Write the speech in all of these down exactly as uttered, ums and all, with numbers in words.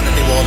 the maternity ward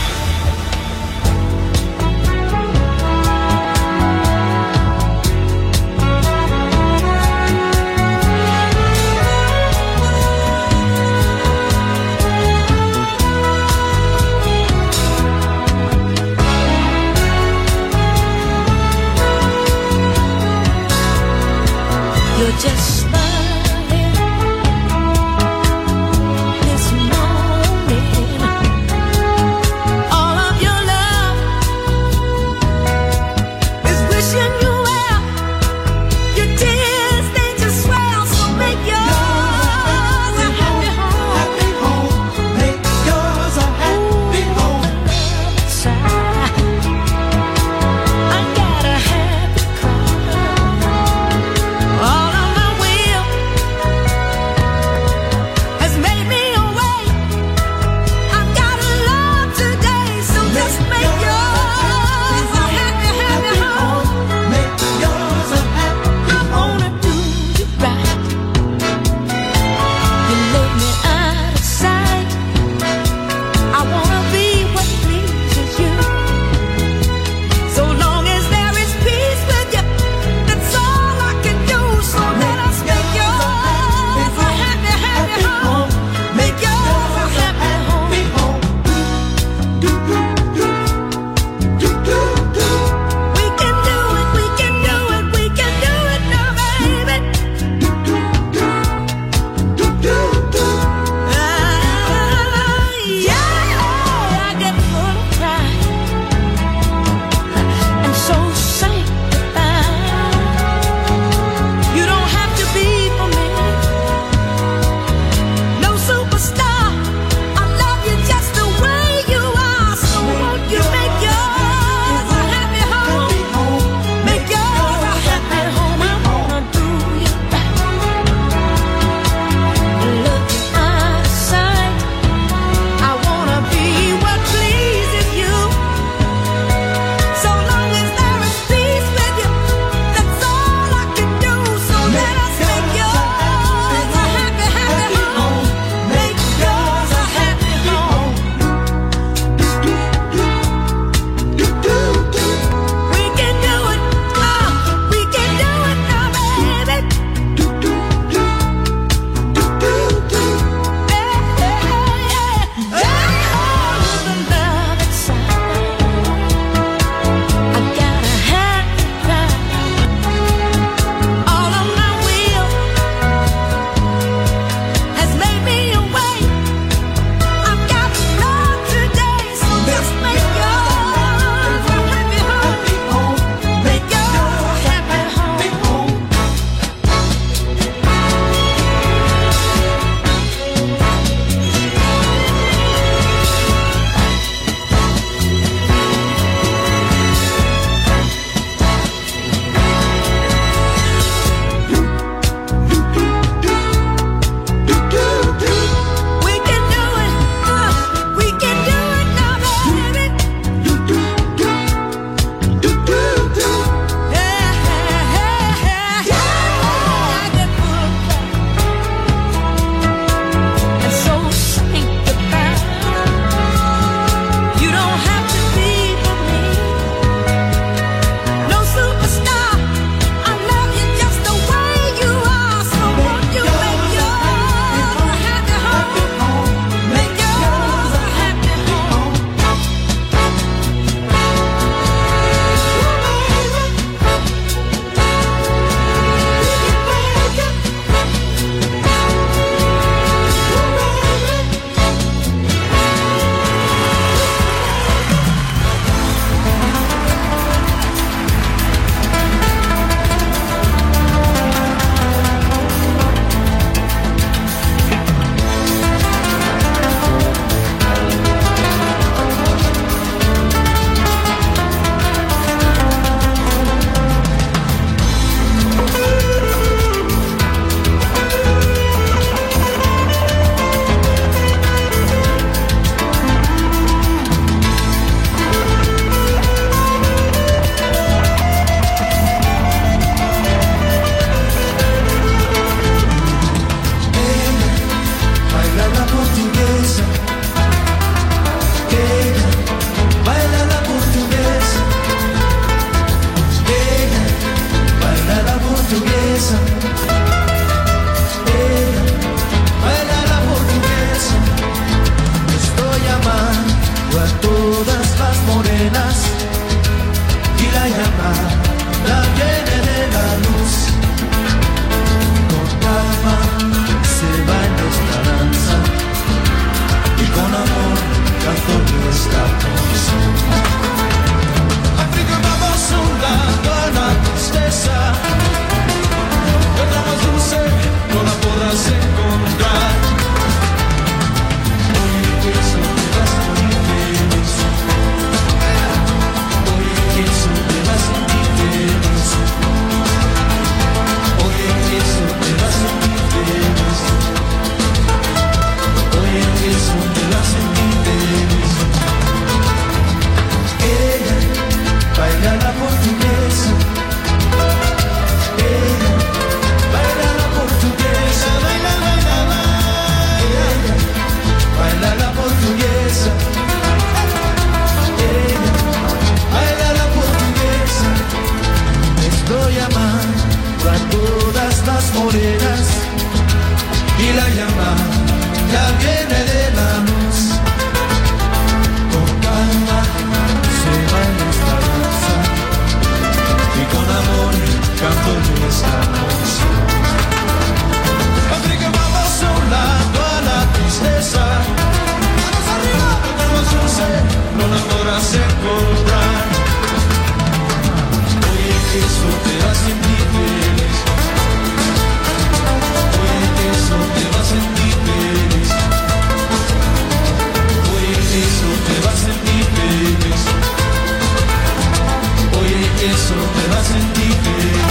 got a happy cry all on my way. la viene de la luz, con calma se baila esta danza y con amor canto nuestra canción. Abrigamos a un lado a la tristeza, manos arriba, manos dulce, no la podrás encontrar. Oye, que eso te hace infeliz, oye, que eso te va a sentir. Eso te va a sentir feliz. Oye, eso te va a sentir feliz.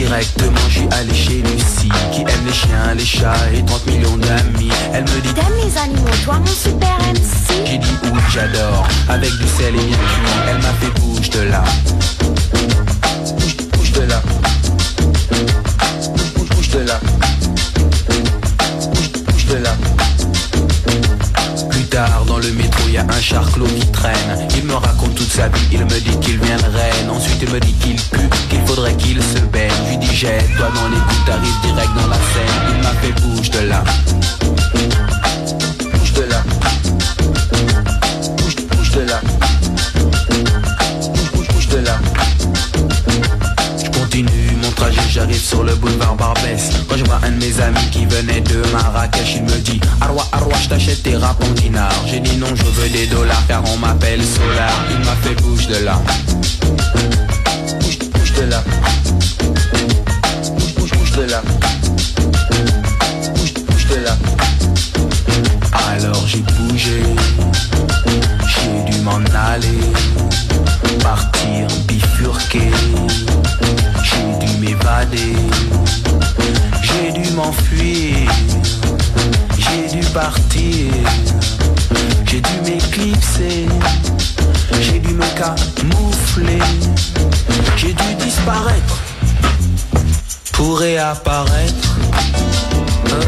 Ella, ella, ella, ella. chiens, les chats et trente millions d'amis. Elle me dit t'aimes les animaux, toi mon super M C. J'ai dit oui j'adore, avec du sel et bien cuit. Elle m'a fait bouge de là, bouge, bouge de là, bouge, bouge de là, bouge, bouge de là. Plus tard dans le métro y'a un char clos qui traîne. Il me raconte toute sa vie, il me dit qu'il vient de Rennes. Ensuite il me dit qu'il pue, qu'il faudrait qu'il se baigne. Je lui dis jette-toi dans les coups, t'arrives direct dans la Seine. Il m'a fait bouge de là, bouge de là, bouge, bouge de là, bouge, bouge, bouge de là. Je continue mon trajet, j'arrive sur le boulevard Barbès. Quand je vois un de mes amis qui venait de Marrakech, il me dit Arwa, Arwa, je t'achète tes rap en dinar. J'ai dit non, je veux des dollars car on m'appelle Solar. Il m'a fait bouge de là, bouge, bouge de là, bouge, bouge, bouge de là, bouge, bouge de là. Alors j'ai bougé, j'ai dû m'en aller, partir, bifurquer. J'ai dû m'évader, j'ai dû m'enfuir, j'ai dû partir, j'ai dû m'éclipser, j'ai dû me camoufler, j'ai dû disparaître pour réapparaître. Oh.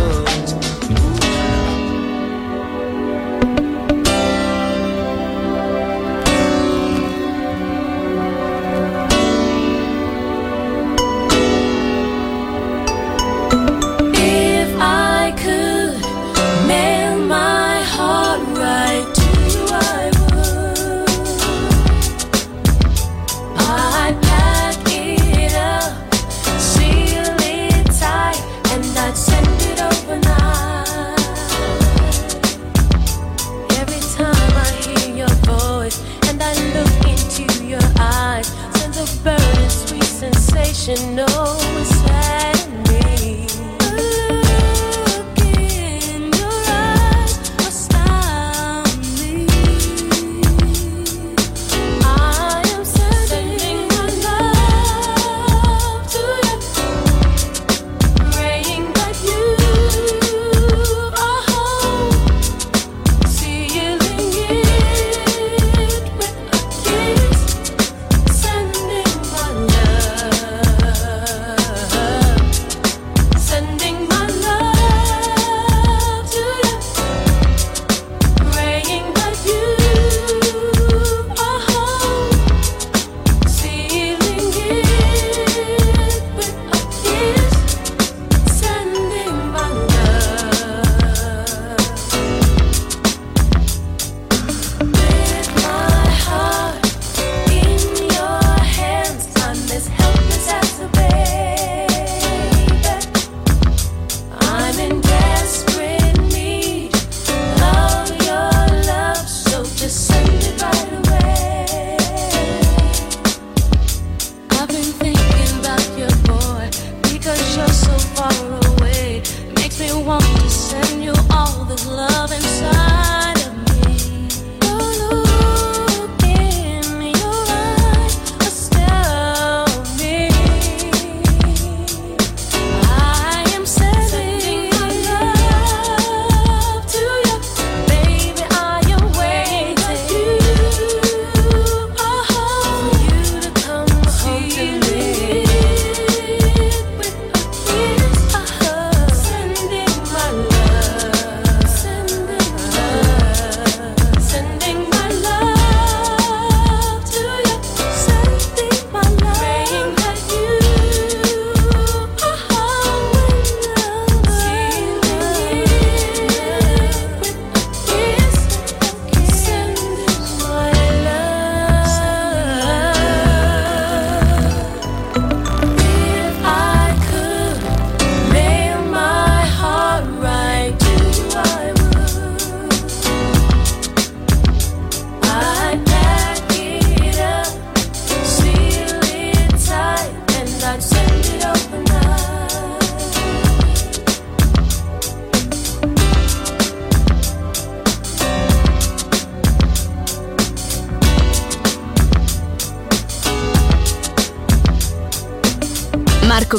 Marco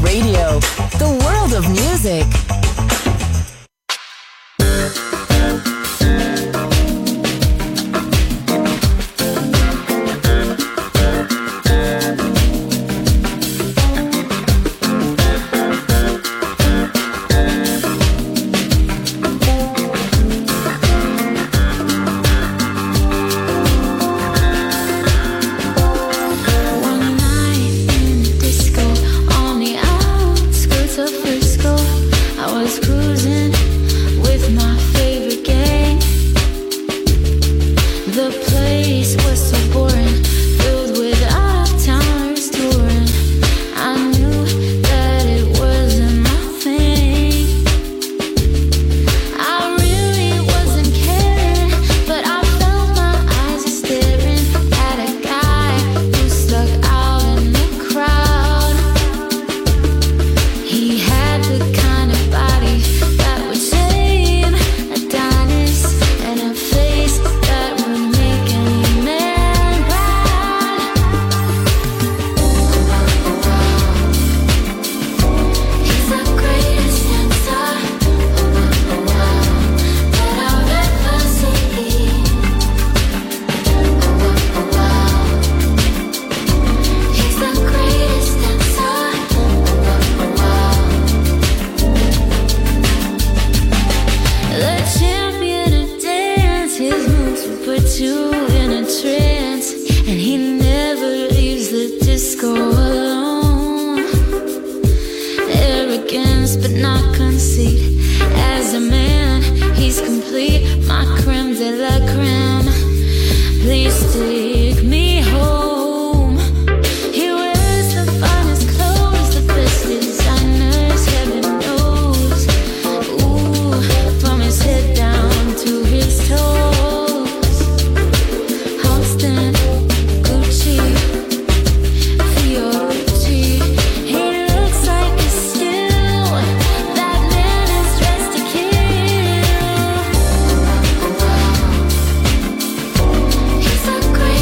Radio, the world of music. Great.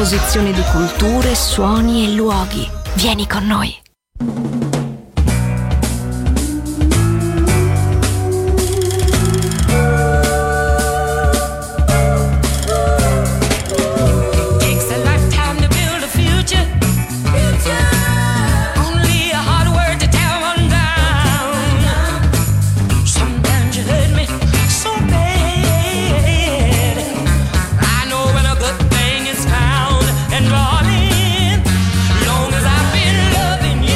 Posizione di culture, suoni e luoghi. Vieni con noi. Loving you.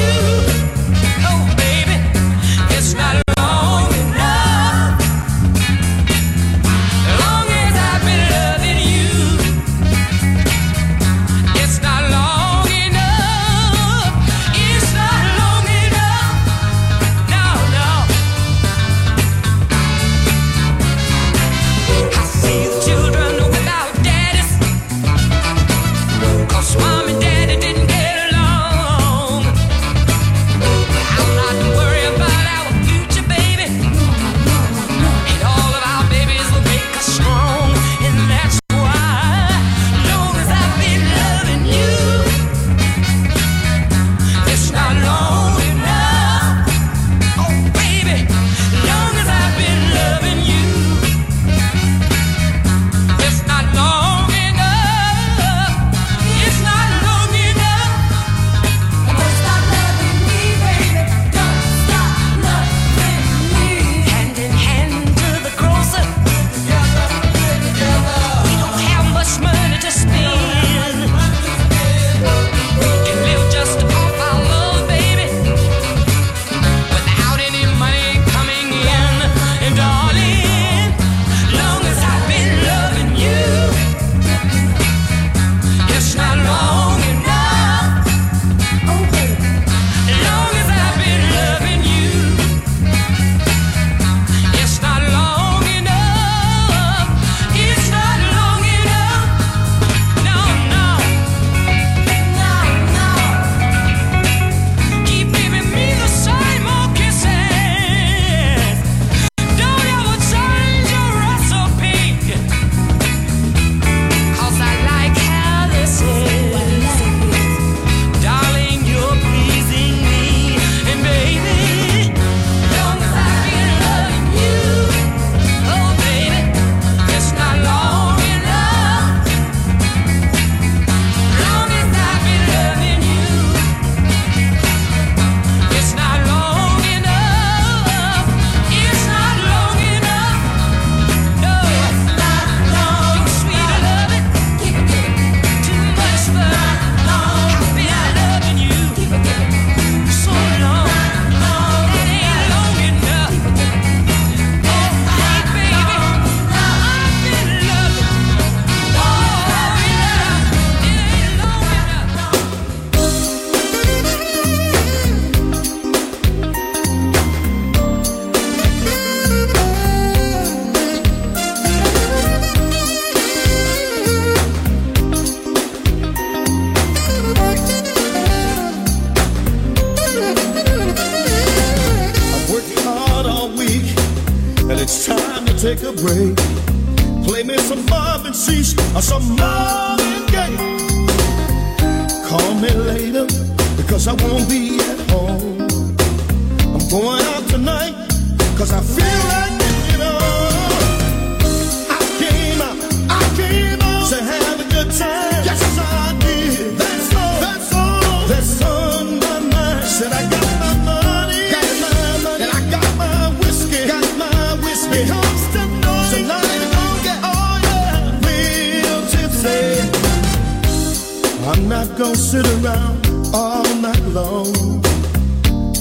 and it's time to take a break. Play me some Marvin Cease or some Marvin Gaye. Call me later because I won't be at home. I'm going out tonight because I feel like it all. I came out, I came out to have a good time. Yes, I did. That's all, that's all, that's on my mind. Said I got my money, got my money, and I got my whiskey, got my whiskey. I'm not gonna sit around all night long.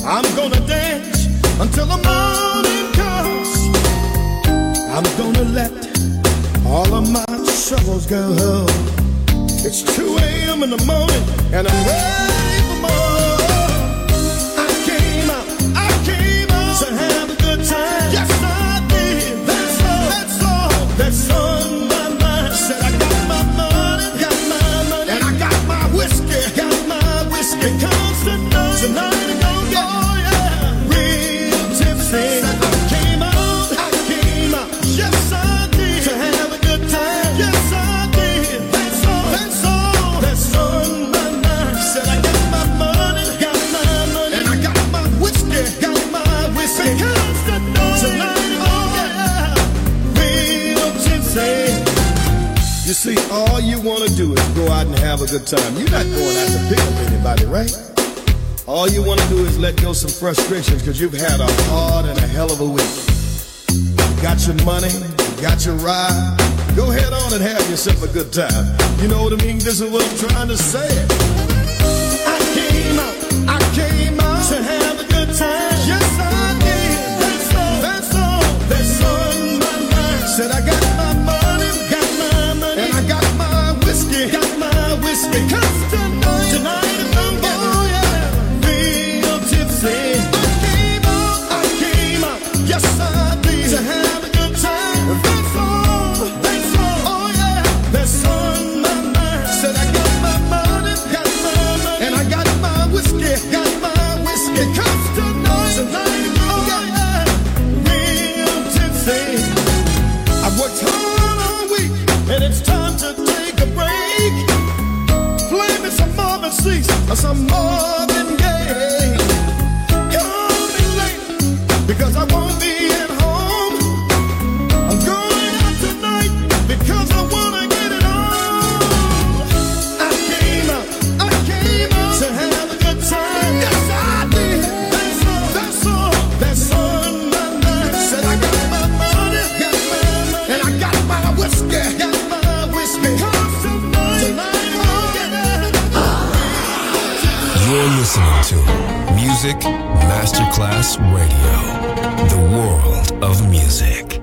I'm gonna dance until the morning comes. I'm gonna let all of my troubles go. It's two a.m. in the morning and I'm ready for more. I came out, I came out to have a good time. Yes, I did. That's all, that's all, that's on my mind. Said I got my money, got my money, and I got my whiskey, got my whiskey. Constant noise tonight. You see, all you want to do is go out and have a good time. You're not going out to pick up anybody, right? All you want to do is let go some frustrations because you've had a hard and a hell of a week. You got your money, you got your ride. Go head on and have yourself a good time. You know what I mean? This is what I'm trying to say. I came out, I came out to have a good time. Yes, I did. That's all, that's all, that's on my mind. Said I got my money, got my money, and I got my whiskey, got my whiskey. Constant noise tonight, and I'm oh yeah, real tipsy. I came out, I came out, yes I did, to have a good time. That's all, that's all, oh yeah, that's on my mind. Said I got my money, got my money, and I got my whiskey, got my whiskey. Constant noise tonight. And it's time to take a break. Play me some Marvin Cease or some Marvin Gaye. Call me late because I won't be at home. I'm going out tonight because I wanna get it on. I came out, I came out to have a good time. Yes, I did. That's all, that's all, that's on my mind. Said I got my money, got my money, and I got my whiskey. Got You're listening to Music Masterclass Radio, the world of music.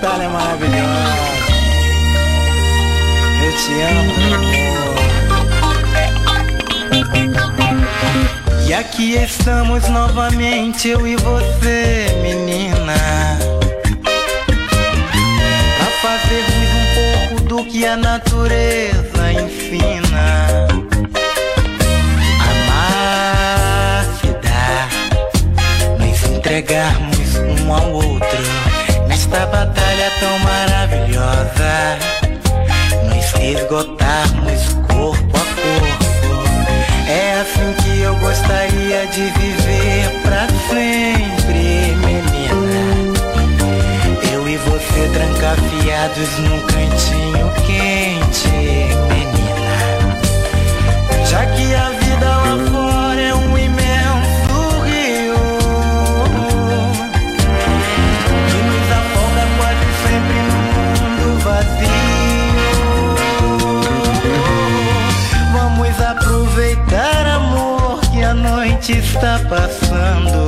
Natale meraviglioso. Io ci amo. E aqui estamos novamente, eu e você, menina, pra fazermos um pouco do que a natureza ensina. Amar se dá, nos entregarmos um ao outro. Esta batalha tão maravilhosa, nos esgotarmos corpo a corpo. É assim que eu gostaria de viver pra sempre, menina. Eu e você trancafiados num cantinho quente, menina. Já que a vida lá fora é um imenso rio sempre no mundo vazio. Vamos aproveitar, amor, que a noite está passando.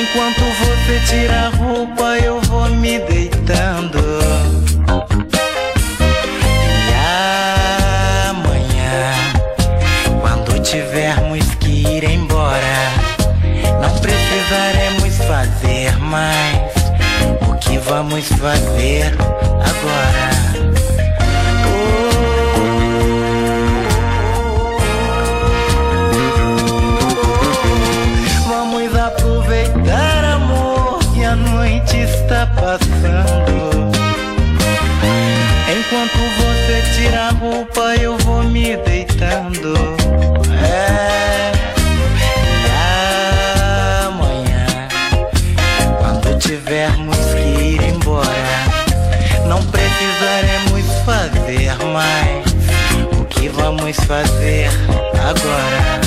Enquanto você tira a roupa, eu vou me deitando. E amanhã, quando tivermos que ir embora, não precisaremos fazer mais o que vamos fazer agora. Oh, vamos aproveitar, amor, que a noite está passando. Enquanto você tira a roupa, eu vou me deitando. É. E amanhã, quando tivermos não precisaremos fazer mais o que vamos fazer agora.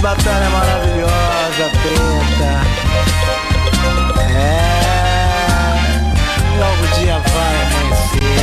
Batalha maravilhosa, preta. É, logo o dia vai amanhecer.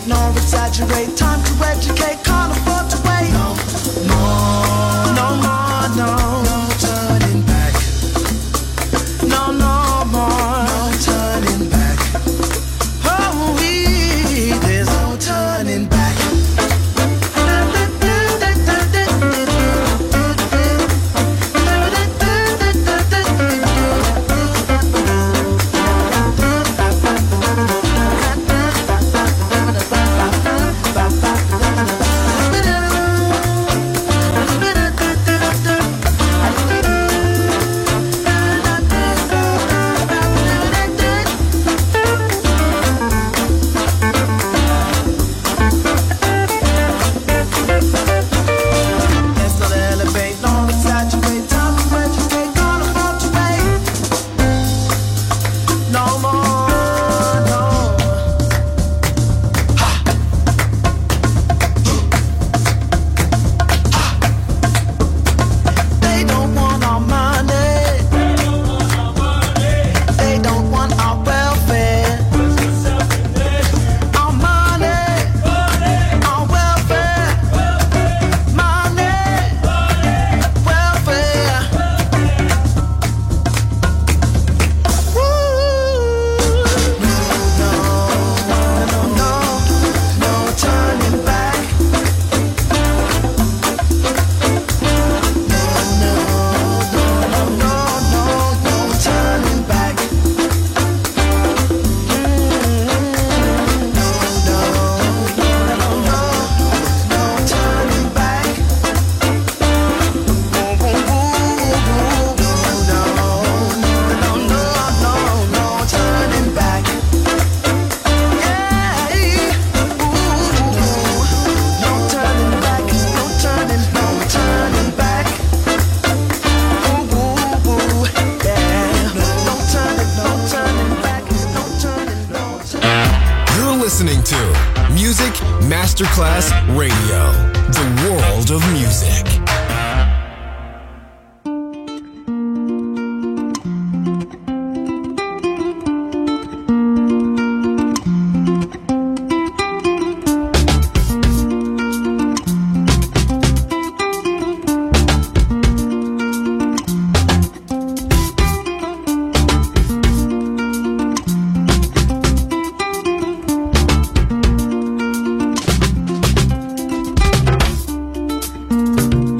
debate, nor exaggerate. Time to educate, can't afford to wait. No more, no more, no, no turning back. No, no more, no turning back. Oh, we, there's no turning back. Masterclass Radio, the world of music. Thank you.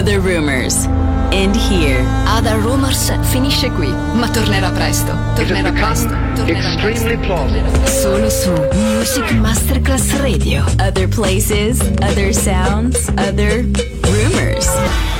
Other Rumors. And here. Other Rumors finisce qui, ma tornerà presto. Tornerà presto. Tornerà extremely plausible. Solo su Music Masterclass Radio. Other places, other sounds, other rumors.